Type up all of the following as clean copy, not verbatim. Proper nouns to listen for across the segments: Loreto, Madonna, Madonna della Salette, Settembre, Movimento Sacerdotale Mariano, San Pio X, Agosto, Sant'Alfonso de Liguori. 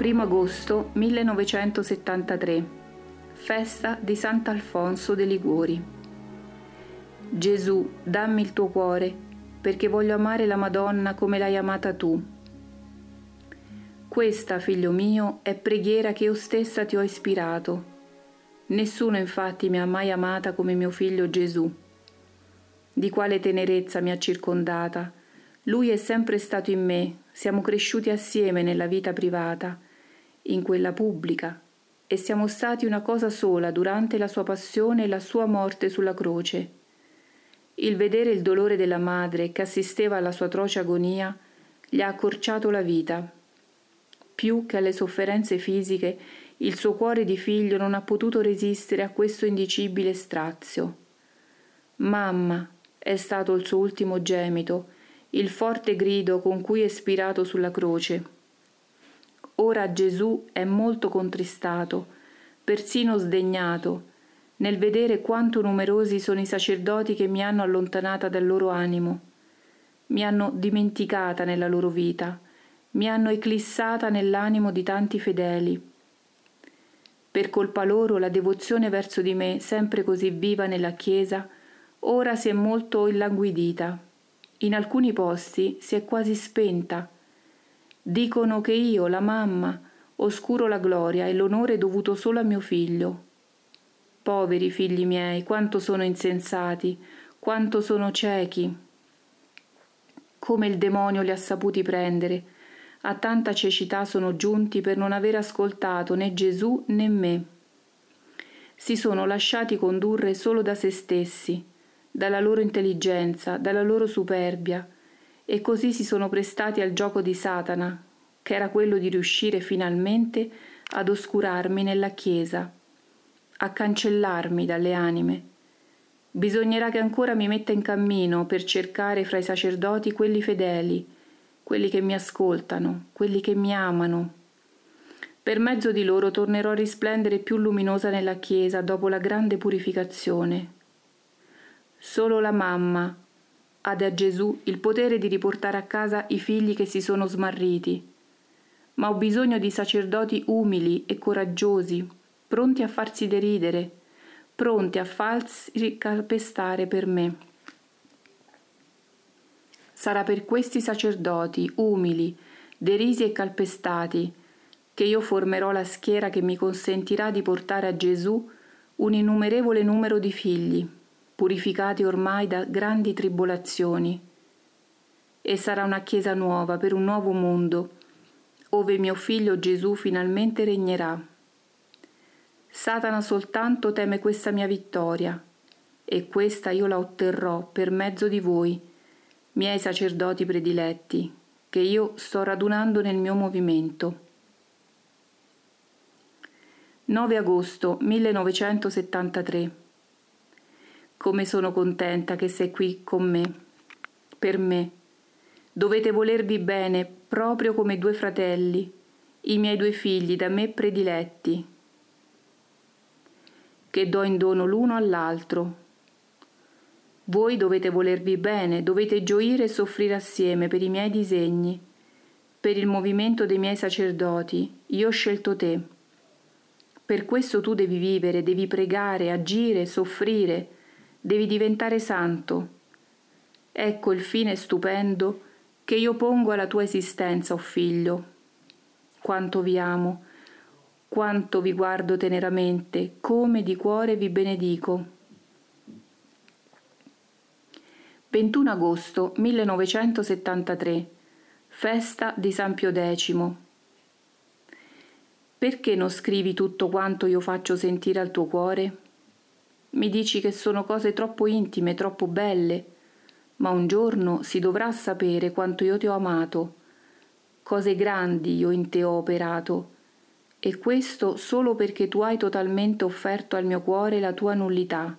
1 agosto 1973, festa di Sant'Alfonso de Liguori. Gesù, dammi il tuo cuore, perché voglio amare la Madonna come l'hai amata tu. Questa, figlio mio, è preghiera che io stessa ti ho ispirato. Nessuno infatti mi ha mai amata come mio figlio Gesù. Di quale tenerezza mi ha circondata. Lui è sempre stato in me, siamo cresciuti assieme nella vita privata, in quella pubblica, e siamo stati una cosa sola durante la sua passione e la sua morte sulla croce. Il vedere il dolore della madre che assisteva alla sua atroce agonia gli ha accorciato la vita. Più che alle sofferenze fisiche, il suo cuore di figlio non ha potuto resistere a questo indicibile strazio. Mamma è stato il suo ultimo gemito, il forte grido con cui è spirato sulla croce. Ora Gesù è molto contristato, persino sdegnato, nel vedere quanto numerosi sono i sacerdoti che mi hanno allontanata dal loro animo, mi hanno dimenticata nella loro vita, mi hanno eclissata nell'animo di tanti fedeli. Per colpa loro la devozione verso di me, sempre così viva nella Chiesa, ora si è molto illanguidita. In alcuni posti si è quasi spenta. Dicono che io, la mamma, oscuro la gloria e l'onore dovuto solo a mio figlio. Poveri figli miei, quanto sono insensati, quanto sono ciechi. Come il demonio li ha saputi prendere. A tanta cecità sono giunti per non aver ascoltato né Gesù né me. Si sono lasciati condurre solo da se stessi, dalla loro intelligenza, dalla loro superbia, e così si sono prestati al gioco di Satana, che era quello di riuscire finalmente ad oscurarmi nella Chiesa, a cancellarmi dalle anime. Bisognerà che ancora mi metta in cammino per cercare fra i sacerdoti quelli fedeli, quelli che mi ascoltano, quelli che mi amano. Per mezzo di loro tornerò a risplendere più luminosa nella Chiesa dopo la grande purificazione. Solo la mamma ha da Gesù il potere di riportare a casa i figli che si sono smarriti, ma ho bisogno di sacerdoti umili e coraggiosi, pronti a farsi deridere, pronti a farsi calpestare per me. Sarà per questi sacerdoti umili, derisi e calpestati che io formerò la schiera che mi consentirà di portare a Gesù un innumerevole numero di figli, purificati ormai da grandi tribolazioni. E sarà una Chiesa nuova per un nuovo mondo, ove mio figlio Gesù finalmente regnerà. Satana soltanto teme questa mia vittoria, e questa io la otterrò per mezzo di voi, miei sacerdoti prediletti, che io sto radunando nel mio movimento. 9 agosto 1973. Come sono contenta che sei qui con me, per me. Dovete volervi bene proprio come due fratelli, i miei due figli da me prediletti, che do in dono l'uno all'altro. Voi dovete volervi bene, dovete gioire e soffrire assieme per i miei disegni, per il movimento dei miei sacerdoti. Io ho scelto te. Per questo tu devi vivere, devi pregare, agire, soffrire. Devi diventare santo. Ecco il fine stupendo che io pongo alla tua esistenza, o figlio. Quanto vi amo, quanto vi guardo teneramente, come di cuore vi benedico. 21 agosto 1973, festa di San Pio X. Perché non scrivi tutto quanto io faccio sentire al tuo cuore? Mi dici che sono cose troppo intime, troppo belle, ma un giorno si dovrà sapere quanto io ti ho amato, cose grandi io in te ho operato, e questo solo perché tu hai totalmente offerto al mio cuore la tua nullità.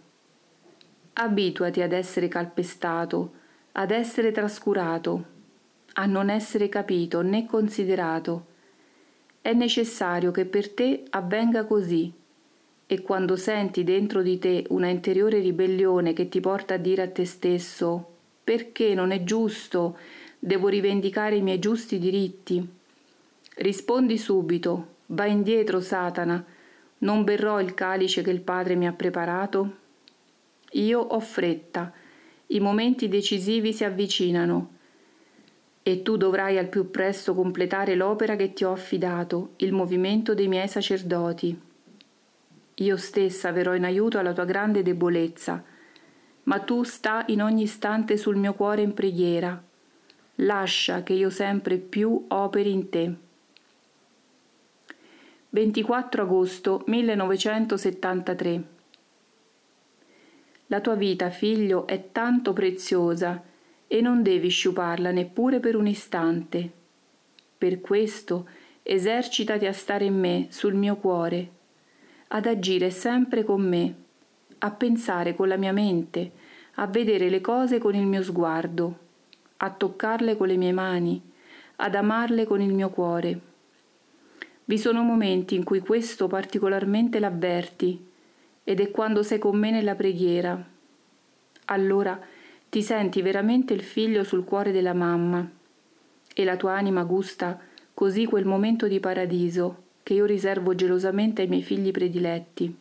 Abituati ad essere calpestato, ad essere trascurato, a non essere capito né considerato. È necessario che per te avvenga così. E quando senti dentro di te una interiore ribellione che ti porta a dire a te stesso «Perché non è giusto? Devo rivendicare i miei giusti diritti», Rispondi subito, va indietro, Satana, non berrò il calice che il Padre mi ha preparato? Io ho fretta, i momenti decisivi si avvicinano e tu dovrai al più presto completare l'opera che ti ho affidato, il movimento dei miei sacerdoti. Io stessa verrò in aiuto alla tua grande debolezza, ma tu sta in ogni istante sul mio cuore in preghiera. Lascia che io sempre più operi in te. 24 agosto 1973. La tua vita, figlio, è tanto preziosa e non devi sciuparla neppure per un istante. Per questo esercitati a stare in me, sul mio cuore, ad agire sempre con me, a pensare con la mia mente, a vedere le cose con il mio sguardo, a toccarle con le mie mani, ad amarle con il mio cuore. Vi sono momenti in cui questo particolarmente l'avverti, ed è quando sei con me nella preghiera. Allora ti senti veramente il figlio sul cuore della mamma, e la tua anima gusta così quel momento di paradiso che io riservo gelosamente ai miei figli prediletti.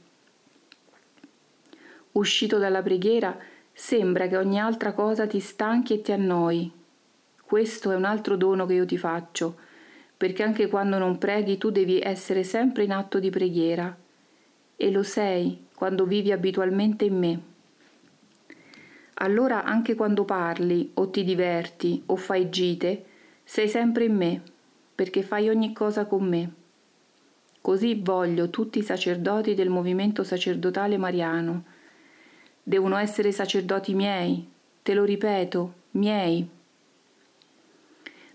Uscito dalla preghiera, sembra che ogni altra cosa ti stanchi e ti annoi. Questo è un altro dono che io ti faccio, perché anche quando non preghi tu devi essere sempre in atto di preghiera, e lo sei quando vivi abitualmente in me. Allora anche quando parli, o ti diverti, o fai gite, sei sempre in me, perché fai ogni cosa con me. Così voglio tutti i sacerdoti del movimento sacerdotale mariano. Devono essere sacerdoti miei, te lo ripeto, miei.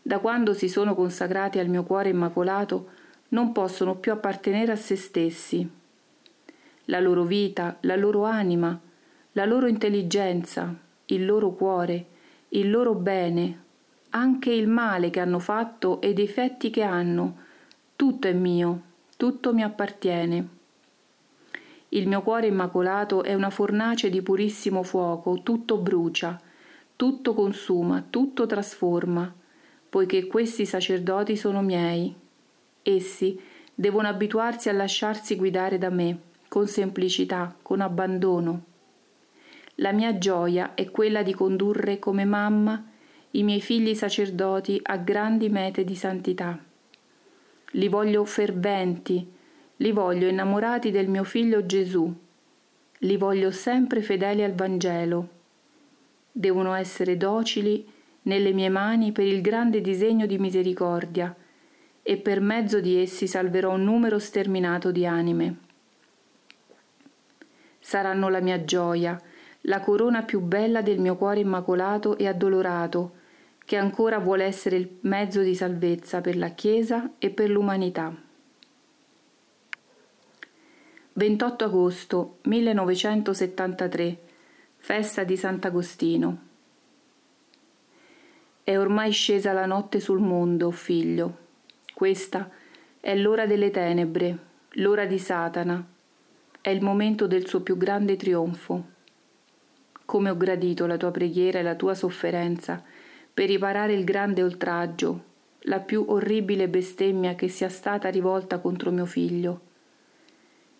Da quando si sono consacrati al mio cuore immacolato, non possono più appartenere a se stessi. La loro vita, la loro anima, la loro intelligenza, il loro cuore, il loro bene, anche il male che hanno fatto e i difetti che hanno, tutto è mio. Tutto mi appartiene. Il mio cuore immacolato è una fornace di purissimo fuoco, tutto brucia, tutto consuma, tutto trasforma, poiché questi sacerdoti sono miei. Essi devono abituarsi a lasciarsi guidare da me, con semplicità, con abbandono. La mia gioia è quella di condurre come mamma i miei figli sacerdoti a grandi mete di santità. Li voglio ferventi, li voglio innamorati del mio figlio Gesù, li voglio sempre fedeli al Vangelo. Devono essere docili nelle mie mani per il grande disegno di misericordia, e per mezzo di essi salverò un numero sterminato di anime. Saranno la mia gioia, la corona più bella del mio cuore immacolato e addolorato, che ancora vuole essere il mezzo di salvezza per la Chiesa e per l'umanità. 28 agosto 1973, festa di Sant'Agostino. È ormai scesa la notte sul mondo, figlio. Questa è l'ora delle tenebre, l'ora di Satana. È il momento del suo più grande trionfo. Come ho gradito la tua preghiera e la tua sofferenza, per riparare il grande oltraggio, la più orribile bestemmia che sia stata rivolta contro mio figlio.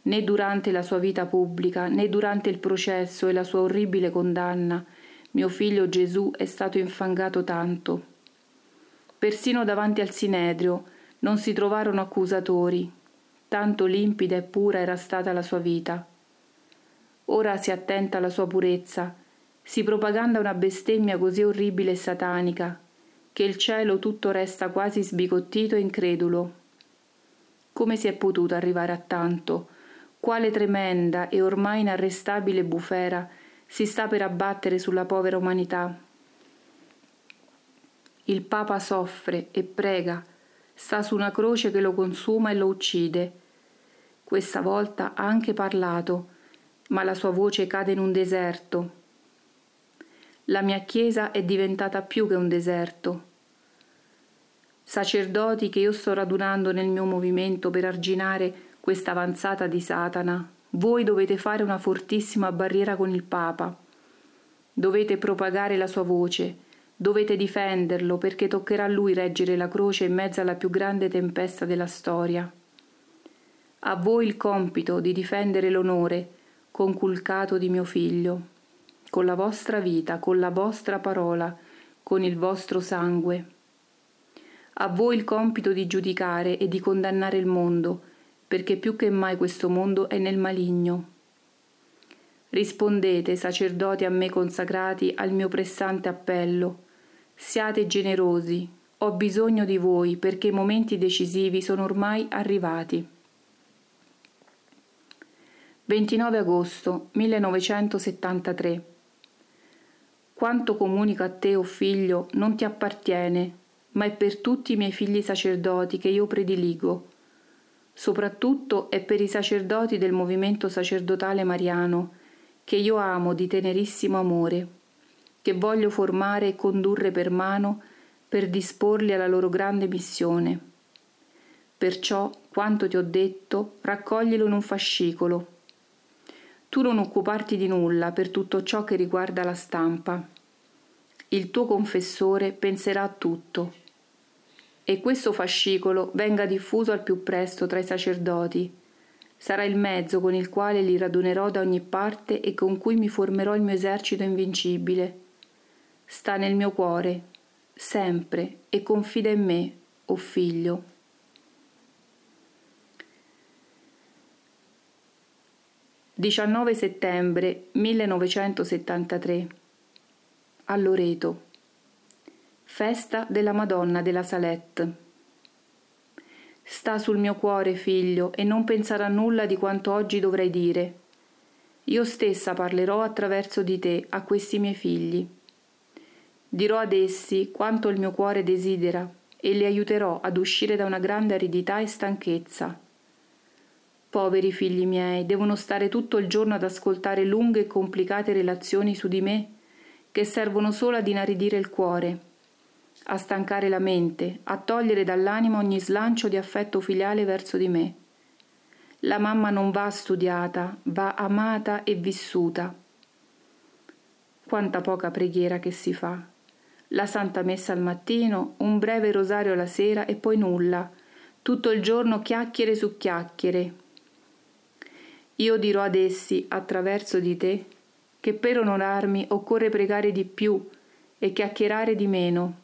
Né durante la sua vita pubblica, né durante il processo e la sua orribile condanna, mio figlio Gesù è stato infangato tanto. Persino davanti al Sinedrio non si trovarono accusatori, tanto limpida e pura era stata la sua vita. Ora si attenta alla sua purezza, si propaganda una bestemmia così orribile e satanica che il cielo tutto resta quasi sbigottito e incredulo. Come si è potuto arrivare a tanto? Quale tremenda e ormai inarrestabile bufera si sta per abbattere sulla povera umanità? Il Papa soffre e prega, sta su una croce che lo consuma e lo uccide. Questa volta ha anche parlato, ma la sua voce cade in un deserto. La mia Chiesa è diventata più che un deserto. Sacerdoti che io sto radunando nel mio movimento per arginare questa avanzata di Satana, voi dovete fare una fortissima barriera con il Papa. Dovete propagare la sua voce, Dovete difenderlo, perché toccherà a lui reggere la croce in mezzo alla più grande tempesta della storia. A voi il compito di difendere l'onore conculcato di mio figlio, con la vostra vita, con la vostra parola, con il vostro sangue. A voi il compito di giudicare e di condannare il mondo, perché più che mai questo mondo è nel maligno. Rispondete, sacerdoti a me consacrati, al mio pressante appello. Siate generosi, ho bisogno di voi, perché i momenti decisivi sono ormai arrivati. 29 agosto 1973. Quanto comunico a te, o figlio, non ti appartiene, ma è per tutti i miei figli sacerdoti che io prediligo. Soprattutto è per i sacerdoti del Movimento Sacerdotale Mariano, che io amo di tenerissimo amore, che voglio formare e condurre per mano per disporli alla loro grande missione. Perciò, quanto ti ho detto, raccoglilo in un fascicolo. Tu non occuparti di nulla per tutto ciò che riguarda la stampa. Il tuo confessore penserà a tutto. E questo fascicolo venga diffuso al più presto tra i sacerdoti. Sarà il mezzo con il quale li radunerò da ogni parte e con cui mi formerò il mio esercito invincibile. Sta nel mio cuore, sempre, e confida in me, o figlio. «19 settembre 1973. A Loreto. Festa della Madonna della Salette. Sta sul mio cuore, figlio, e non pensare a nulla di quanto oggi dovrei dire. Io stessa parlerò attraverso di te a questi miei figli. Dirò ad essi quanto il mio cuore desidera e li aiuterò ad uscire da una grande aridità e stanchezza. Poveri figli miei, devono stare tutto il giorno ad ascoltare lunghe e complicate relazioni su di me, che servono solo ad inaridire il cuore, a stancare la mente, a togliere dall'anima ogni slancio di affetto filiale verso di me. La mamma non va studiata, va amata e vissuta. Quanta poca preghiera che si fa! La santa messa al mattino, un breve rosario la sera e poi nulla, tutto il giorno chiacchiere su chiacchiere. Io dirò ad essi, attraverso di te, che per onorarmi occorre pregare di più e chiacchierare di meno.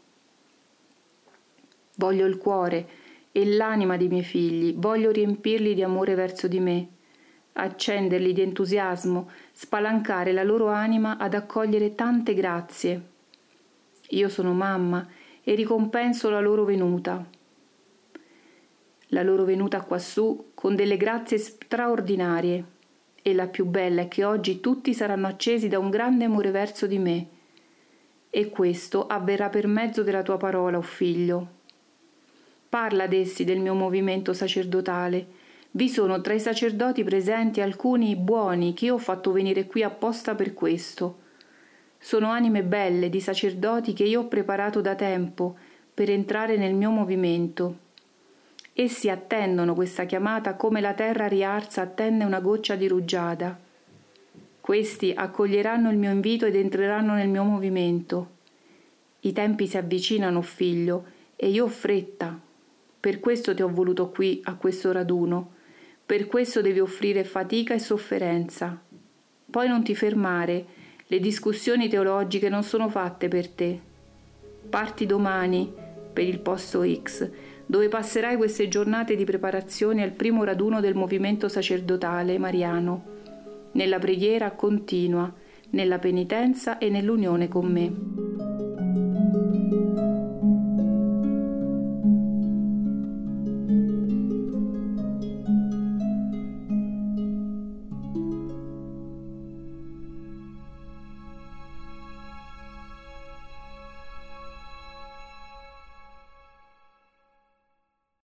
Voglio il cuore e l'anima dei miei figli, voglio riempirli di amore verso di me, accenderli di entusiasmo, spalancare la loro anima ad accogliere tante grazie. Io sono mamma e ricompenso la loro venuta. La loro venuta quassù con delle grazie straordinarie, e la più bella è che oggi tutti saranno accesi da un grande amore verso di me, e questo avverrà per mezzo della tua parola, o figlio. Parla ad essi del mio movimento sacerdotale. Vi sono tra i sacerdoti presenti alcuni buoni che io ho fatto venire qui apposta per questo. Sono anime belle di sacerdoti che io ho preparato da tempo per entrare nel mio movimento. Essi attendono questa chiamata come la terra riarsa attende una goccia di rugiada. Questi accoglieranno il mio invito ed entreranno nel mio movimento. I tempi si avvicinano, figlio, e io ho fretta. Per questo ti ho voluto qui a questo raduno, per questo devi offrire fatica e sofferenza. Poi non ti fermare, le discussioni teologiche non sono fatte per te. Parti domani per il posto X, dove passerai queste giornate di preparazione al primo raduno del Movimento Sacerdotale Mariano, nella preghiera continua, nella penitenza e nell'unione con me.